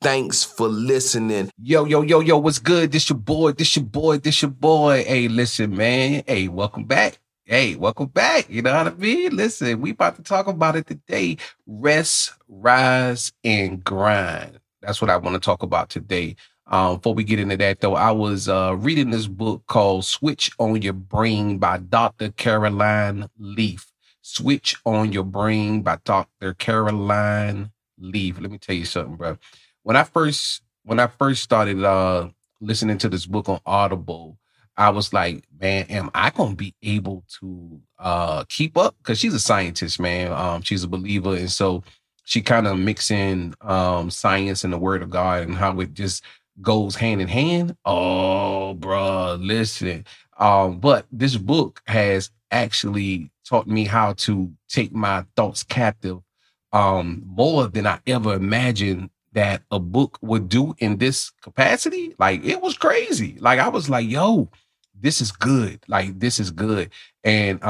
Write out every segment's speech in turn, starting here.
Thanks for listening. Yo, what's good? This your boy. Hey, listen, man. Hey, welcome back. You know what I mean? Listen, we about to talk about it today. Rest, rise, and grind. That's what I want to talk about today. Before we get into that, though, I was reading this book called Switch on Your Brain by Dr. Caroline Leaf. Switch on Your Brain by Dr. Caroline Leaf. Let me tell you something, bro. When I first started listening to this book on Audible, I was like, man, am I going to be able to keep up? Because she's a scientist, man. She's a believer. And so she kind of mixes in science and the word of God and how it just goes hand in hand. Oh, bro, listen. But this book has actually taught me how to take my thoughts captive more than I ever imagined that a book would do in this capacity. Like, it was crazy. Like, I was like, yo, this is good. Like, this is good. And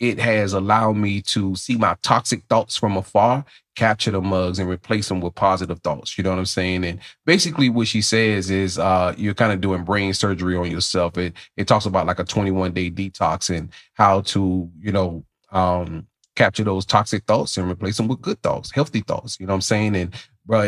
it has allowed me to see my toxic thoughts from afar, capture the mugs, and replace them with positive thoughts. You know what I'm saying? And basically what she says is you're kind of doing brain surgery on yourself. It talks about like a 21-day detox and how to, you know, capture those toxic thoughts and replace them with good thoughts, healthy thoughts. You know what I'm saying? And, bro,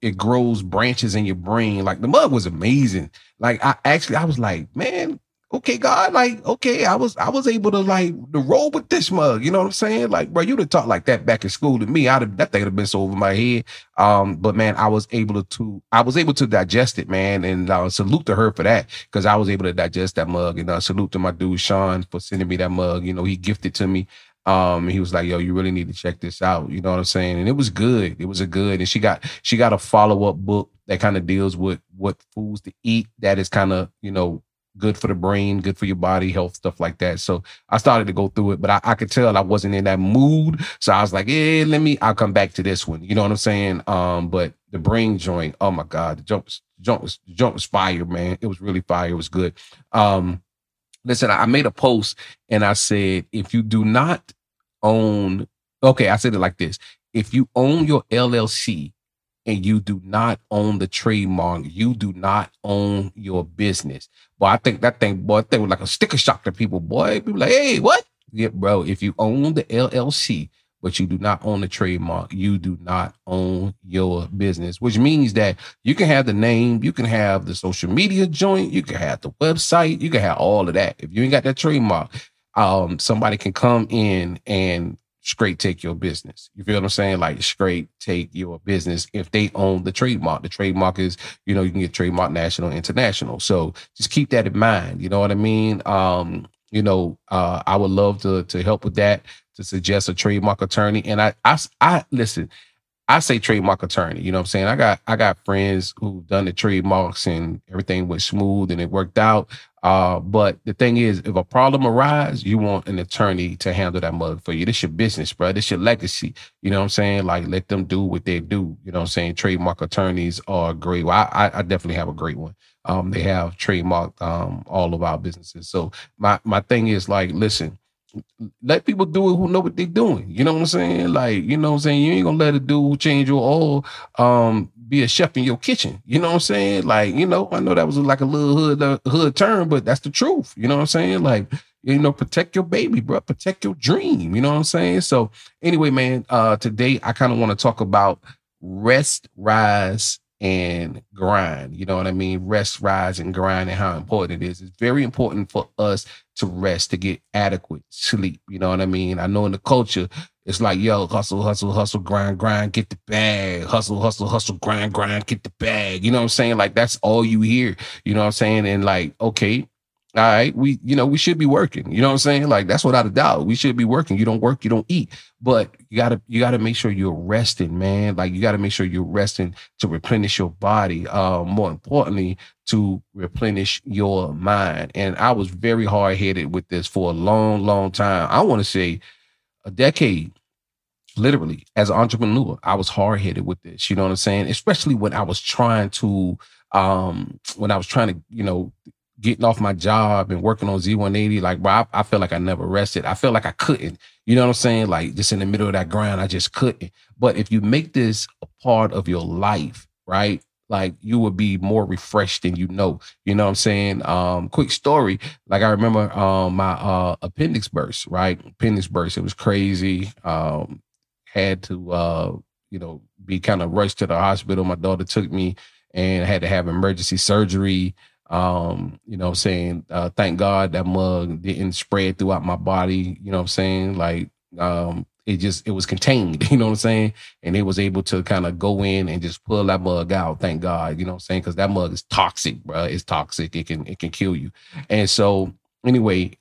it grows branches in your brain. Like, the mug was amazing. Like, I was like, man, okay, God, like, okay, I was able to, like, to roll with this mug. You know what I'm saying? Like, bro, you'd have talked like that back in school to me. That thing would have been so over my head. But, man, I was able to digest it, man. And salute to her for that, because I was able to digest that mug. And salute to my dude, Sean, for sending me that mug. You know, he gifted to me. He was like, yo, you really need to check this out. You know what I'm saying? And it was good. It was a good. And she got a follow-up book that kind of deals with what foods to eat that is kind of, you know, good for the brain, good for your body, health, stuff like that. So I started to go through it, but I could tell I wasn't in that mood. So I was like, I'll come back to this one. You know what I'm saying? But the brain joint, oh my God, the jump was fire, man. It was really fire. It was good. Listen, I made a post and I said, I said it like this. If you own your LLC and you do not own the trademark, you do not own your business. Boy, I think that thing was like a sticker shock to people. Boy, people like, hey, what? Yeah, bro, if you own the LLC, but you do not own the trademark, you do not own your business, which means that you can have the name, you can have the social media joint, you can have the website, you can have all of that. If you ain't got that trademark, somebody can come in and straight take your business. You feel what I'm saying? Like, straight take your business if they own the trademark. The trademark is, you know, you can get trademark national, international. So just keep that in mind. You know what I mean? You know, I would love to help with that, to suggest a trademark attorney. And I say trademark attorney, you know what I'm saying? I got friends who've done the trademarks and everything went smooth and it worked out. But the thing is, if a problem arises, you want an attorney to handle that mug for you. This your business, bro. This your legacy. You know what I'm saying? Like, let them do what they do. You know what I'm saying? Trademark attorneys are great. Well, I definitely have a great one. They have trademarked all of our businesses. So my thing is, like, listen, let people do it who know what they're doing. You know what I'm saying? Like, you know what I'm saying? You ain't gonna let a dude change your oil, be a chef in your kitchen. You know what I'm saying? Like, you know, I know that was like a little hood term, but that's the truth. You know what I'm saying? Like, you know, protect your baby, bro. Protect your dream. You know what I'm saying? So anyway, man, today I kind of want to talk about rest, rise, and grind. You know what I mean? Rest, rise, and grind, and how important it is. It's very important for us to rest, to get adequate sleep. You know what I mean? I know in the culture, it's like, yo, hustle, hustle, hustle, grind, grind, get the bag. Hustle, hustle, hustle, grind, grind, get the bag. You know what I'm saying? Like, that's all you hear. You know what I'm saying? And like, okay, All right. We should be working. You know what I'm saying? Like, that's without a doubt. We should be working. You don't work, you don't eat. But you gotta make sure you're resting, man. Like, you gotta make sure you're resting to replenish your body. More importantly, to replenish your mind. And I was very hard-headed with this for a long, long time. I want to say a decade. Literally, as an entrepreneur, I was hard-headed with this. You know what I'm saying? Especially when I was trying to, getting off my job and working on Z180, like, bro, I felt like I never rested. I felt like I couldn't, you know what I'm saying? Like, just in the middle of that grind, I just couldn't. But if you make this a part of your life, right? Like, you will be more refreshed than you know what I'm saying? Quick story. Like, I remember my appendix burst, right? Appendix burst. It was crazy. Had to, be kind of rushed to the hospital. My daughter took me and I had to have emergency surgery. Thank God that mug didn't spread throughout my body. You know what I'm saying? Like, it was contained, you know what I'm saying? And it was able to kind of go in and just pull that mug out. Thank God, you know what I'm saying? Cause that mug is toxic, bro. It's toxic. It can kill you. And so anyway,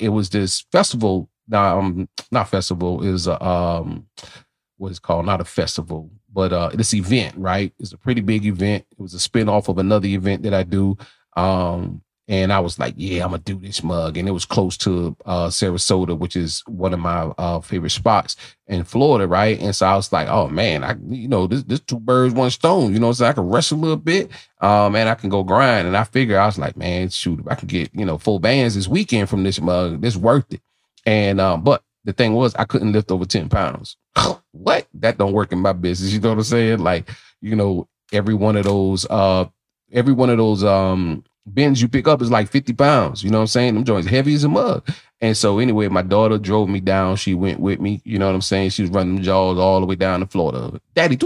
it was this festival, not festival is, what it's called, not a festival, but, this event, right? It's a pretty big event. It was a spinoff of another event that I do. And I was like, yeah, I'm gonna do this mug. And it was close to Sarasota, which is one of my favorite spots in Florida, right? And so I was like, oh man, this two birds, one stone, you know what I'm saying? I can rest a little bit, and I can go grind. And I figure, I was like, man, shoot, if I can get, 4 bands this weekend from this mug, it's worth it. And, but the thing was, I couldn't lift over 10 pounds. What? That don't work in my business. You know what I'm saying? Like, every one of those bins you pick up is like 50 pounds. You know what I'm saying? Them joints heavy as a mug. And so anyway, my daughter drove me down. She went with me. You know what I'm saying? She was running them jaws all the way down to Florida. Daddy, it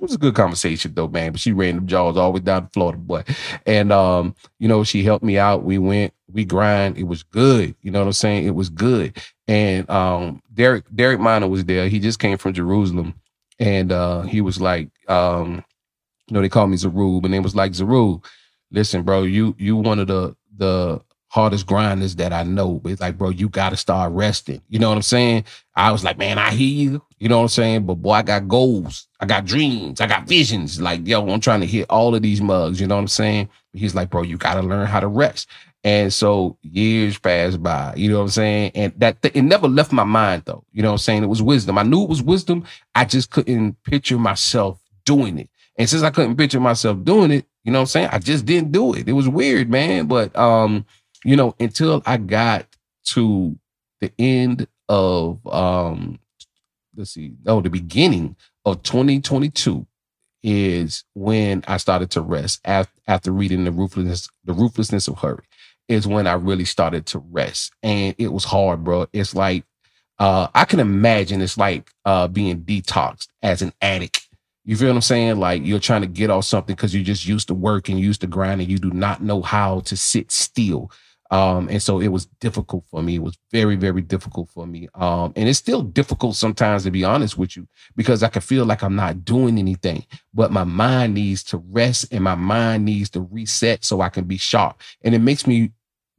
was a good conversation though, man. But she ran them jaws all the way down to Florida, boy. And, she helped me out. We went, we grind. It was good. You know what I'm saying? It was good. And Derek Minor was there. He just came from Jerusalem. And he was like, they called me Zerub, and they was like, Zerub, listen, bro, you one of the hardest grinders that I know. But it's like, bro, you got to start resting. You know what I'm saying? I was like, man, I hear you. You know what I'm saying? But boy, I got goals. I got dreams. I got visions. Like, yo, I'm trying to hit all of these mugs. You know what I'm saying? He's like, bro, you got to learn how to rest. And so years passed by, you know what I'm saying? And it never left my mind though. You know what I'm saying? It was wisdom. I knew it was wisdom. I just couldn't picture myself doing it. And since I couldn't picture myself doing it, you know what I'm saying? I just didn't do it. It was weird, man. But, until I got to the end of, the beginning of 2022 is when I started to rest after reading the Ruthlessness of Hurry is when I really started to rest. And it was hard, bro. It's like, I can imagine it's like, being detoxed as an addict. You feel what I'm saying? Like, you're trying to get off something because you're just used to work and used to grind, and you do not know how to sit still. And so it was difficult for me. It was very, very difficult for me. And it's still difficult sometimes, to be honest with you, because I can feel like I'm not doing anything, but my mind needs to rest and my mind needs to reset so I can be sharp. And it makes me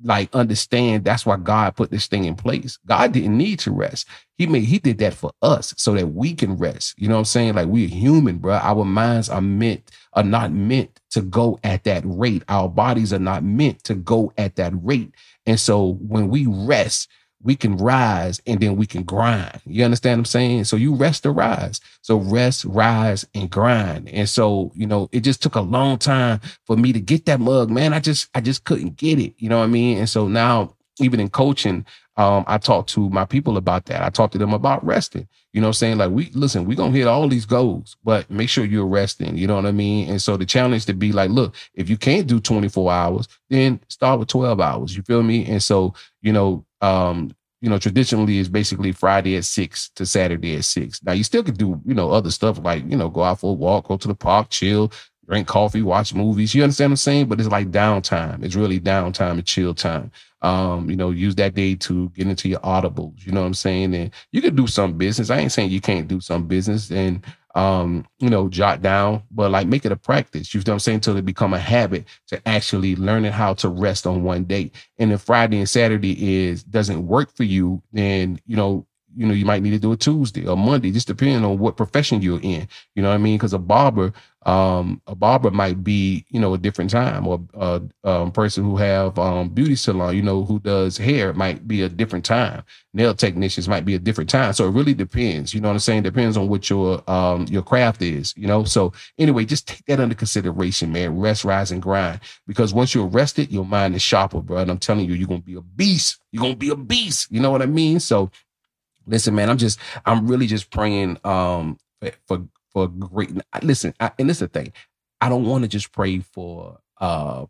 like understand that's why God put this thing in place. God didn't need to rest. He did that for us so that we can rest. You know what I'm saying? Like, we're human, bro. Our minds are not meant to go at that rate. Our bodies are not meant to go at that rate. And so when we rest, we can rise and then we can grind. You understand what I'm saying? So you rest to rise. So rest, rise, and grind. And so, it just took a long time for me to get that mug, man. I just couldn't get it. You know what I mean? And so now, even in coaching, I talk to my people about that. I talk to them about resting. You know what I'm saying? Like, we're going to hit all these goals, but make sure you're resting. You know what I mean? And so the challenge to be like, look, if you can't do 24 hours, then start with 12 hours. You feel me? And so, traditionally is basically Friday at 6 to Saturday at 6. Now, you still could do, other stuff like, go out for a walk, go to the park, chill, drink coffee, watch movies. You understand what I'm saying? But it's like downtime. It's really downtime and chill time. Use that day to get into your audibles. You know what I'm saying? And you could do some business. I ain't saying you can't do some business. And jot down, but like make it a practice. You know what I'm saying? Until it become a habit to actually learning how to rest on one day. And if Friday and Saturday doesn't work for you, then, you might need to do a Tuesday or Monday, just depending on what profession you're in. You know what I mean? Because a barber might be, a different time, or a person who have beauty salon, who does hair might be a different time. Nail technicians might be a different time. So it really depends, you know what I'm saying? Depends on what your craft is, So anyway, just take that under consideration, man. Rest, rise, and grind. Because once you're rested, your mind is sharper, bro. And I'm telling you, you're going to be a beast. You're going to be a beast. You know what I mean? So listen, man, I'm really just praying for great. Listen, and this is the thing. I don't want to just pray for the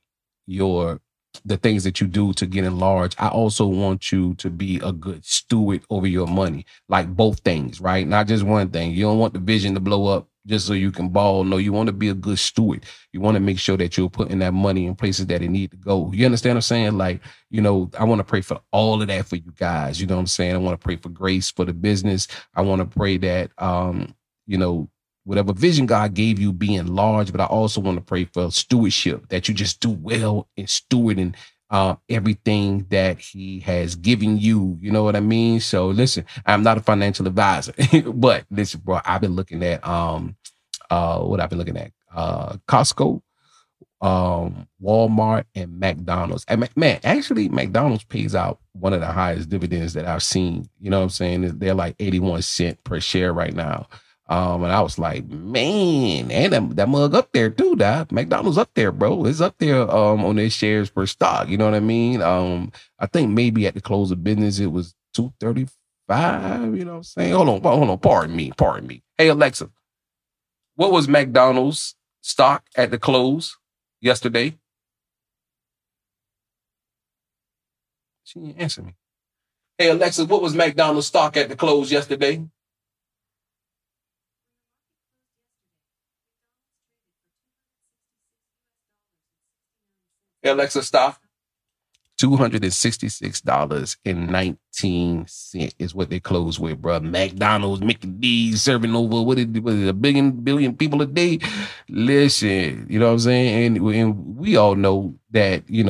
things that you do to get enlarged. I also want you to be a good steward over your money, like both things, right? Not just one thing. You don't want the vision to blow up just so you can ball. No, you want to be a good steward. You want to make sure that you're putting that money in places that it need to go. You understand what I'm saying? Like, I want to pray for all of that for you guys. You know what I'm saying? I want to pray for grace for the business. I want to pray that, whatever vision God gave you be enlarged, but I also want to pray for stewardship, that you just do well in stewarding everything that he has given you. You know what I mean? So listen, I'm not a financial advisor, but listen, bro, I've been looking at, Costco, Walmart, and McDonald's. And man, actually McDonald's pays out one of the highest dividends that I've seen. You know what I'm saying? They're like 81 cents per share right now. And I was like, man, and that mug up there too, that McDonald's up there, bro. It's up there on their shares per stock. You know what I mean? I think maybe at the close of business, it was $2.35. You know what I'm saying? Hold on. Pardon me. Hey, Alexa, what was McDonald's stock at the close yesterday? She didn't answer me. Hey, Alexa, what was McDonald's stock at the close yesterday? Alexa, stop. $266.19 is what they close with, bro. McDonald's, Mickey D's, serving over a billion people a day. Listen, you know what I'm saying? And we all know that, we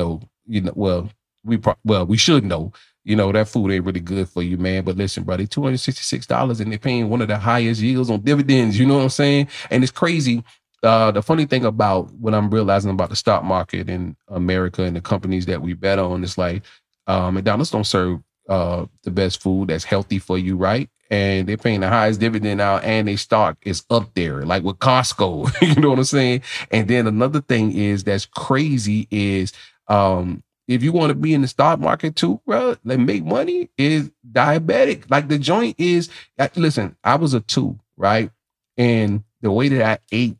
should know, that food ain't really good for you, man. But listen, brother, $266 and they're paying one of the highest yields on dividends. You know what I'm saying? And it's crazy. The funny thing about what I'm realizing about the stock market in America and the companies that we bet on is like McDonald's don't serve the best food that's healthy for you, right? And they're paying the highest dividend out and their stock is up there, like with Costco. You know what I'm saying? And then another thing is that's crazy is if you want to be in the stock market too, bro, like make money is diabetic. Like the joint is, listen, I was a 2, right? And the way that I ate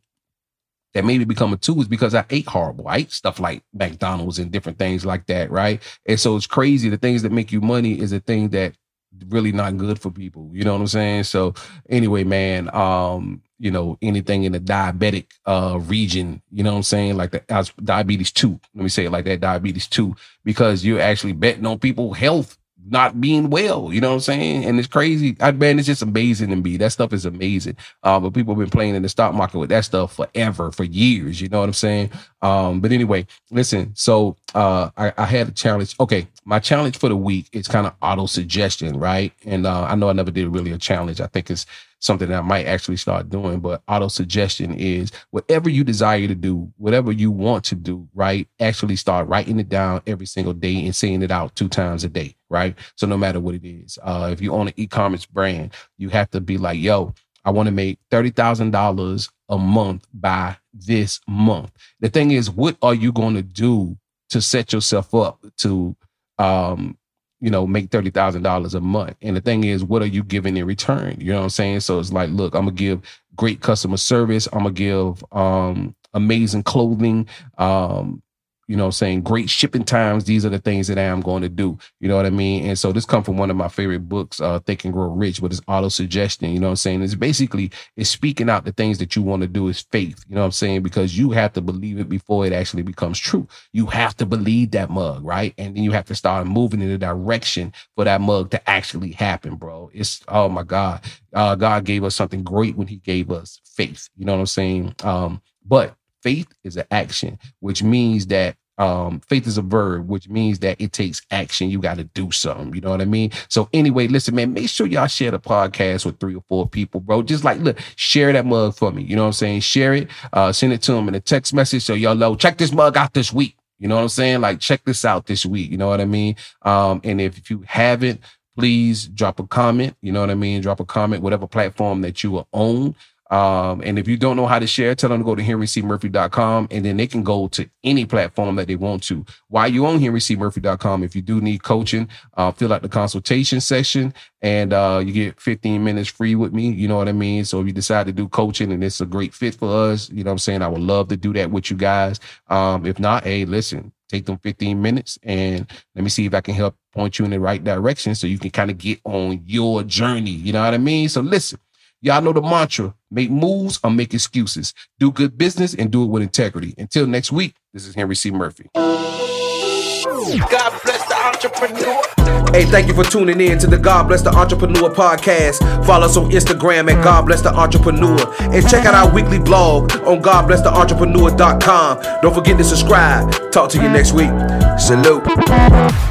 that made me become a 2 is because I ate horrible. I ate stuff like McDonald's and different things like that, right? And so it's crazy. The things that make you money is a thing that really not good for people. You know what I'm saying? So anyway, man, anything in the diabetic region, you know what I'm saying? Like the diabetes 2. Let me say it like that, diabetes 2, because you're actually betting on people's health not being well, you know what I'm saying? And it's crazy. Man, it's just amazing to me. That stuff is amazing. But people have been playing in the stock market with that stuff forever, for years, you know what I'm saying? But anyway, listen, so I had a challenge. Okay, my challenge for the week is kind of auto-suggestion, right? And I know I never did really a challenge. I think it's something that I might actually start doing, but auto-suggestion is whatever you desire to do, whatever you want to do, right? Actually start writing it down every single day and saying it out 2 times a day, right? So no matter what it is, if you own an e-commerce brand, you have to be like, yo, I want to make $30,000 a month by this month. The thing is, what are you going to do to set yourself up to, make $30,000 a month? And the thing is, what are you giving in return? You know what I'm saying? So it's like, look, I'm going to give great customer service. I'm going to give amazing clothing, you know what I'm saying, great shipping times. These are the things that I am going to do. You know what I mean? And so this comes from one of my favorite books, Think and Grow Rich, with its auto-suggestion. You know what I'm saying? It's basically, it's speaking out the things that you want to do is faith. You know what I'm saying? Because you have to believe it before it actually becomes true. You have to believe that mug, right? And then you have to start moving in the direction for that mug to actually happen, bro. It's, oh my God. God gave us something great when he gave us faith. You know what I'm saying? But faith is an action, which means that faith is a verb, which means that it takes action. You got to do something. You know what I mean? So anyway, listen, man, make sure y'all share the podcast with 3 or 4 people, bro. Just like, look, share that mug for me. You know what I'm saying? Share it. Send it to them in a text message. So y'all know, check this mug out this week. You know what I'm saying? Like, check this out this week. You know what I mean? And if you haven't, please drop a comment. You know what I mean? Drop a comment, whatever platform that you are on. And if you don't know how to share, tell them to go to henrycmurphy.com, and then they can go to any platform that they want to. While you're on henrycmurphy.com, if you do need coaching, fill out the consultation section, and you get 15 minutes free with me. You know what I mean? So if you decide to do coaching and it's a great fit for us, you know what I'm saying? I would love to do that with you guys. If not, hey, listen, take them 15 minutes and let me see if I can help point you in the right direction so you can kind of get on your journey. You know what I mean? So listen. Y'all know the mantra, make moves or make excuses. Do good business and do it with integrity. Until next week, this is Henry C. Murphy. God bless the entrepreneur. Hey, thank you for tuning in to the God Bless the Entrepreneur podcast. Follow us on Instagram at God Bless the Entrepreneur. And check out our weekly blog on GodBlessTheEntrepreneur.com. Don't forget to subscribe. Talk to you next week. Salute.